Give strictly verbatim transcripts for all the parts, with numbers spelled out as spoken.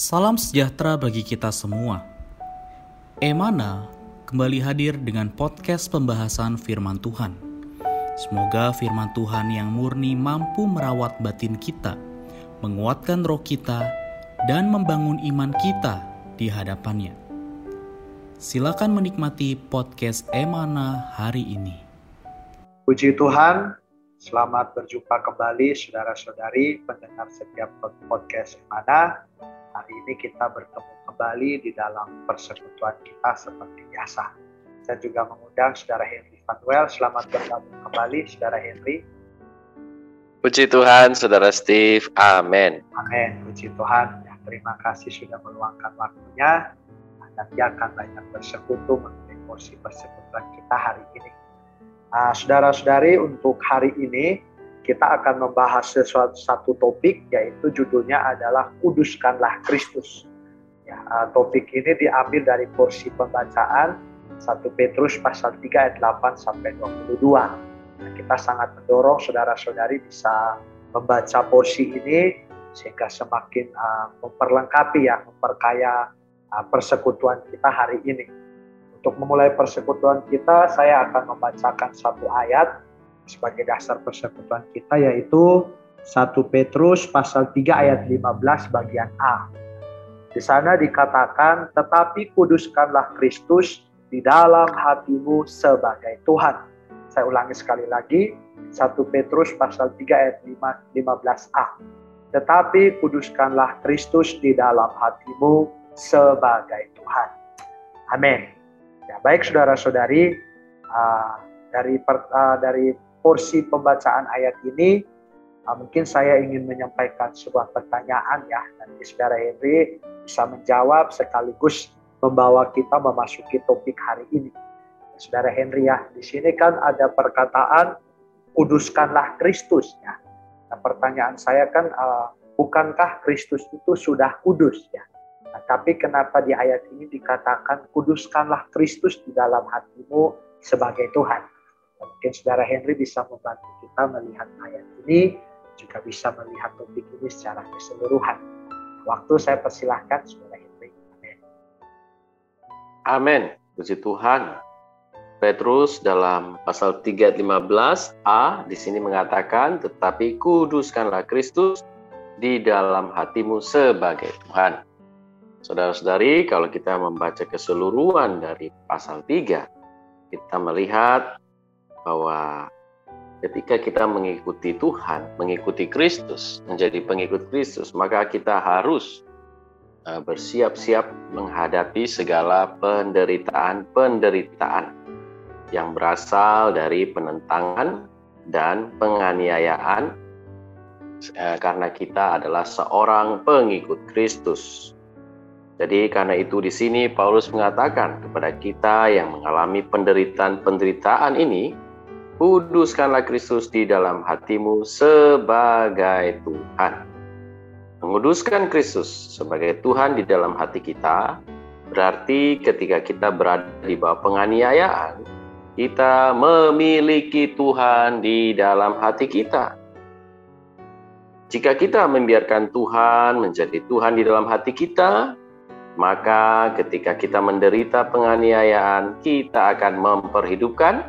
Salam sejahtera bagi kita semua. Emana kembali hadir dengan podcast pembahasan firman Tuhan. Semoga firman Tuhan yang murni mampu merawat batin kita, menguatkan roh kita, dan membangun iman kita di hadapannya. Silakan menikmati podcast Emana hari ini. Puji Tuhan, selamat berjumpa kembali saudara-saudari pendengar setiap podcast Emana. Hari ini kita bertemu kembali di dalam persekutuan kita seperti biasa. Saya juga mengundang saudara Henry Van Wel. Selamat bergabung kembali saudara Henry. Puji Tuhan saudara Steve. Amin. Amin. Puji Tuhan. Ya, terima kasih sudah meluangkan waktunya. Nanti akan banyak bersekutu mengenai porsi persekutuan kita hari ini. Nah, saudara-saudari, untuk hari ini kita akan membahas sesuatu satu topik, yaitu judulnya adalah Kuduskanlah Kristus. Ya, topik ini diambil dari porsi pembacaan satu Petrus pasal tiga ayat delapan sampai dua puluh dua. Nah, kita sangat mendorong saudara-saudari bisa membaca porsi ini sehingga semakin uh, memperlengkapi ya, memperkaya uh, persekutuan kita hari ini. Untuk memulai persekutuan kita, saya akan membacakan satu ayat sebagai dasar persekutuan kita, yaitu satu Petrus pasal tiga ayat lima belas bagian A. Di sana dikatakan, tetapi kuduskanlah Kristus di dalam hatimu sebagai Tuhan. Saya ulangi sekali lagi, satu Petrus pasal tiga ayat lima belas A. Tetapi kuduskanlah Kristus di dalam hatimu sebagai Tuhan. Amin. Ya, baik saudara-saudari, uh, dari per, uh, dari porsi pembacaan ayat ini, uh, mungkin saya ingin menyampaikan sebuah pertanyaan ya. Nanti saudara Henry bisa menjawab sekaligus membawa kita memasuki topik hari ini. Saudara Henry ya, di sini kan ada perkataan kuduskanlah Kristus ya. Nah, pertanyaan saya kan, uh, bukankah Kristus itu sudah kudus ya? Nah, tapi kenapa di ayat ini dikatakan kuduskanlah Kristus di dalam hatimu sebagai Tuhan? Mungkin saudara Henry bisa membantu kita melihat ayat ini, juga bisa melihat topik ini secara keseluruhan. Waktu saya persilahkan saudara Henry. Amin. Amin. Puji Tuhan. Petrus dalam pasal tiga ayat lima belas A di sini mengatakan, tetapi kuduskanlah Kristus di dalam hatimu sebagai Tuhan. Saudara-saudari, kalau kita membaca keseluruhan dari pasal tiga, kita melihat bahwa ketika kita mengikuti Tuhan, mengikuti Kristus, menjadi pengikut Kristus, maka kita harus bersiap-siap menghadapi segala penderitaan-penderitaan yang berasal dari penentangan dan penganiayaan, karena kita adalah seorang pengikut Kristus. Jadi karena itu di sini Paulus mengatakan kepada kita yang mengalami penderitaan-penderitaan ini, kuduskanlah Kristus di dalam hatimu sebagai Tuhan. Menguduskan Kristus sebagai Tuhan di dalam hati kita, berarti ketika kita berada di bawah penganiayaan, kita memiliki Tuhan di dalam hati kita. Jika kita membiarkan Tuhan menjadi Tuhan di dalam hati kita, maka ketika kita menderita penganiayaan, kita akan memperhidupkan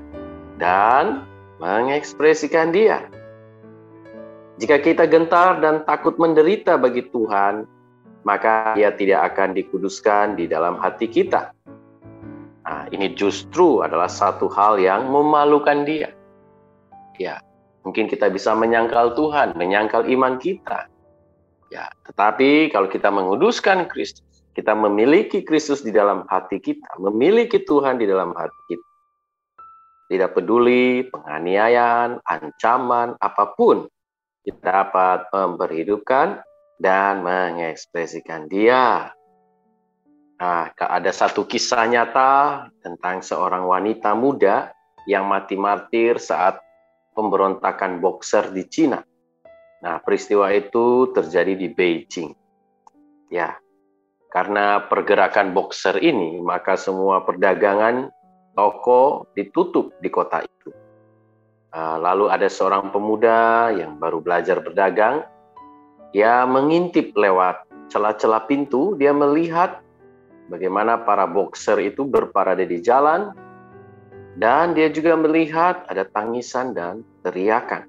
dan mengekspresikan Dia. Jika kita gentar dan takut menderita bagi Tuhan, maka Dia tidak akan dikuduskan di dalam hati kita. Nah, ini justru adalah satu hal yang memalukan Dia. Ya, mungkin kita bisa menyangkal Tuhan, menyangkal iman kita. Ya, tetapi kalau kita menguduskan Kristus, kita memiliki Kristus di dalam hati kita, memiliki Tuhan di dalam hati kita. Tidak peduli penganiayaan, ancaman, apapun, kita dapat memperhidupkan dan mengekspresikan Dia. Nah, ada satu kisah nyata tentang seorang wanita muda yang mati martir saat pemberontakan Boxer di Cina. Nah, peristiwa itu terjadi di Beijing. Ya, karena pergerakan Boxer ini, maka semua perdagangan toko ditutup di kota itu. Lalu ada seorang pemuda yang baru belajar berdagang. Ia mengintip lewat celah-celah pintu, dia melihat bagaimana para boxer itu berparade di jalan, dan dia juga melihat ada tangisan dan teriakan.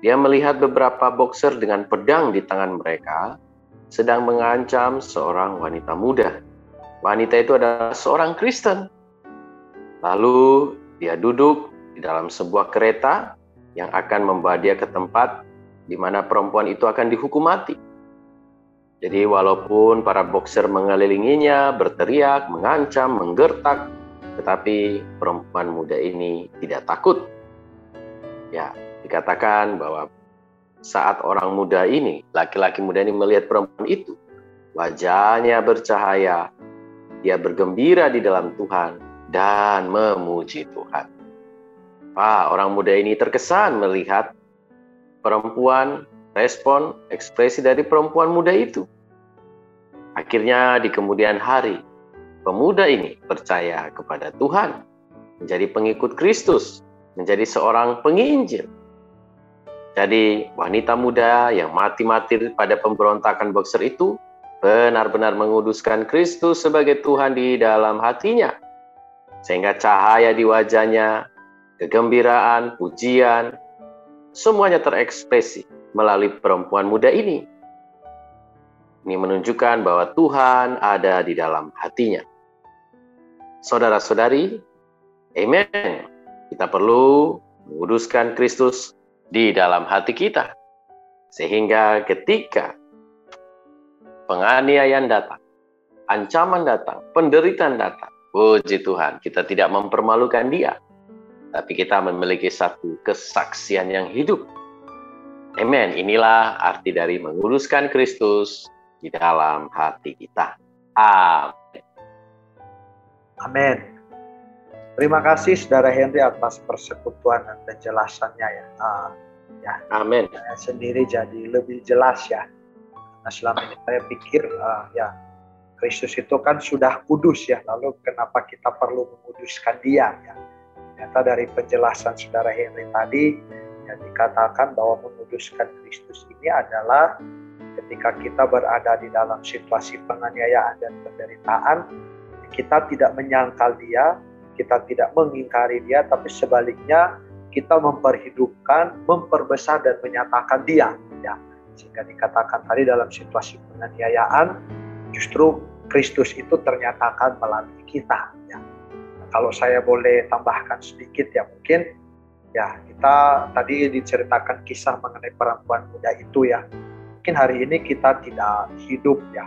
Dia melihat beberapa boxer dengan pedang di tangan mereka sedang mengancam seorang wanita muda. Wanita itu adalah seorang Kristen. Lalu dia duduk di dalam sebuah kereta yang akan membawa dia ke tempat di mana perempuan itu akan dihukum mati. Jadi walaupun para boxer mengelilinginya, berteriak, mengancam, menggertak, tetapi perempuan muda ini tidak takut. Ya, dikatakan bahwa saat orang muda ini, laki-laki muda ini melihat perempuan itu, wajahnya bercahaya, dia bergembira di dalam Tuhan dan memuji Tuhan. Wah, orang muda ini terkesan melihat perempuan, respon, ekspresi dari perempuan muda itu. Akhirnya di kemudian hari, pemuda ini percaya kepada Tuhan, menjadi pengikut Kristus, menjadi seorang penginjil. Jadi wanita muda yang mati-mati pada pemberontakan boxer itu benar-benar menguduskan Kristus sebagai Tuhan di dalam hatinya, sehingga cahaya di wajahnya, kegembiraan, pujian, semuanya terekspresi melalui perempuan muda ini. Ini menunjukkan bahwa Tuhan ada di dalam hatinya. Saudara-saudari, amen. Kita perlu menguduskan Kristus di dalam hati kita, sehingga ketika penganiayaan datang, ancaman datang, penderitaan datang, puji Tuhan, kita tidak mempermalukan dia, tapi kita memiliki satu kesaksian yang hidup. Amen. Inilah arti dari menguduskan Kristus di dalam hati kita. Amin. Amin. Terima kasih Saudara Henry atas persekutuan dan penjelasannya ya. Uh, ya. Amin. Saya sendiri jadi lebih jelas ya. Nah, selama ini saya pikir uh, ya Kristus itu kan sudah kudus ya. Lalu kenapa kita perlu menguduskan dia ya? Ternyata dari penjelasan Saudara Henry tadi ya, dikatakan bahwa menguduskan Kristus ini adalah ketika kita berada di dalam situasi penganiayaan dan penderitaan, kita tidak menyangkal dia, kita tidak mengingkari dia, tapi sebaliknya kita memperhidupkan, memperbesar dan menyatakan dia ya. Sehingga dikatakan tadi dalam situasi penganiayaan justru Kristus itu ternyatakan melalui kita ya. Kalau saya boleh tambahkan sedikit ya, mungkin ya kita tadi diceritakan kisah mengenai perempuan muda itu ya. Mungkin hari ini kita tidak hidup ya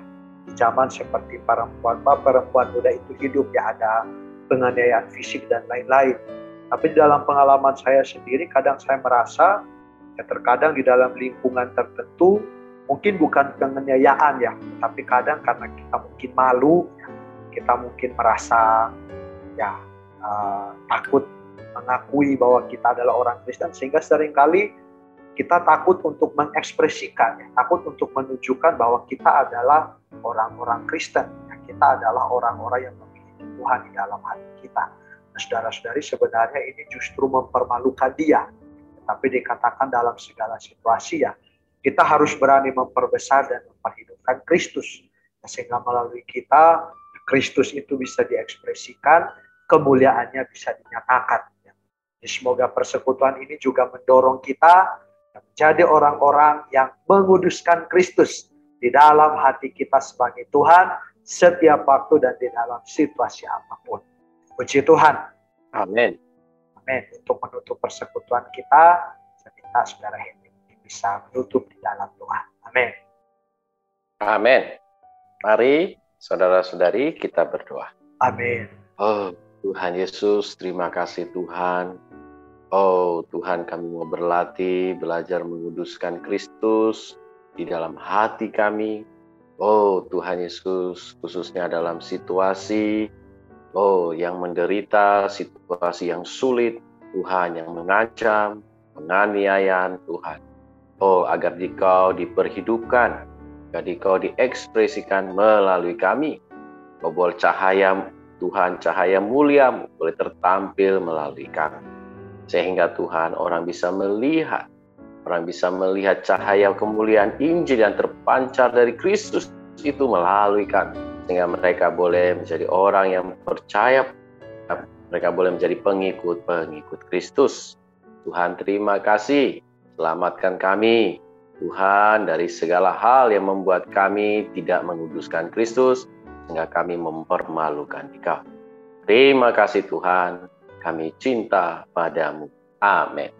di zaman seperti perempuan perempuan muda itu hidup ya, ada penganiayaan fisik dan lain-lain. Tapi dalam pengalaman saya sendiri, kadang saya merasa ya, terkadang di dalam lingkungan tertentu mungkin bukan penganiayaan ya, tapi kadang karena kita mungkin malu ya, kita mungkin merasa ya uh, takut mengakui bahwa kita adalah orang Kristen, sehingga seringkali kita takut untuk mengekspresikan ya, takut untuk menunjukkan bahwa kita adalah orang-orang Kristen ya, kita adalah orang-orang yang memiliki Tuhan di dalam hati kita. Nah, saudara-saudari, sebenarnya ini justru mempermalukan dia, tapi dikatakan dalam segala situasi ya kita harus berani memperbesar dan memperhidupkan Kristus ya, sehingga melalui kita Kristus itu bisa diekspresikan, kemuliaannya bisa dinyatakan. Semoga persekutuan ini juga mendorong kita menjadi orang-orang yang menguduskan Kristus di dalam hati kita sebagai Tuhan setiap waktu dan di dalam situasi apapun. Puji Tuhan. Amin. Amin. Untuk menutup persekutuan kita, saya minta Saudara Henry bisa menutup di dalam Tuhan. Amin. Amin. Mari saudara-saudari kita berdoa. Amin. Oh Tuhan Yesus, terima kasih Tuhan. Oh Tuhan, kami mau berlatih, belajar menguduskan Kristus di dalam hati kami. Oh Tuhan Yesus, khususnya dalam situasi oh yang menderita, situasi yang sulit, Tuhan, yang mengancam, penganiayaan Tuhan. Oh agar dikau diperhidupkan, jadi kau diekspresikan melalui kami. Kau boleh cahaya Tuhan, cahaya muliamu boleh tertampil melalui kami. Sehingga Tuhan, orang bisa melihat Orang bisa melihat cahaya kemuliaan Injil yang terpancar dari Kristus itu melalui kami, sehingga mereka boleh menjadi orang yang percaya, mereka boleh menjadi pengikut-pengikut Kristus. Tuhan, terima kasih, selamatkan kami, Tuhan, dari segala hal yang membuat kami tidak menguduskan Kristus, sehingga kami mempermalukan Engkau. Terima kasih Tuhan, kami cinta padamu. Amin.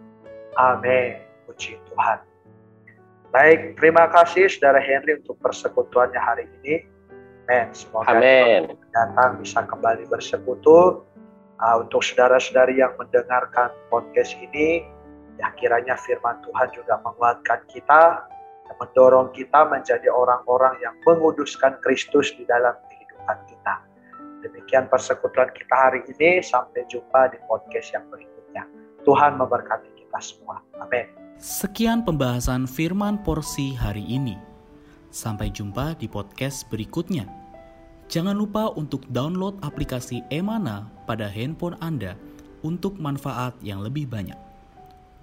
Amin. Puji Tuhan. Baik, terima kasih Saudara Henry untuk persekutuannya hari ini. Amin. Semoga datang bisa kembali bersekutu. Uh, untuk saudara-saudari yang mendengarkan podcast ini, ya kiranya firman Tuhan juga menguatkan kita, dan mendorong kita menjadi orang-orang yang menguduskan Kristus di dalam kehidupan kita. Demikian persekutuan kita hari ini. Sampai jumpa di podcast yang berikutnya. Tuhan memberkati kita semua. Amin. Sekian pembahasan firman porsi hari ini. Sampai jumpa di podcast berikutnya. Jangan lupa untuk download aplikasi Emana pada handphone Anda untuk manfaat yang lebih banyak.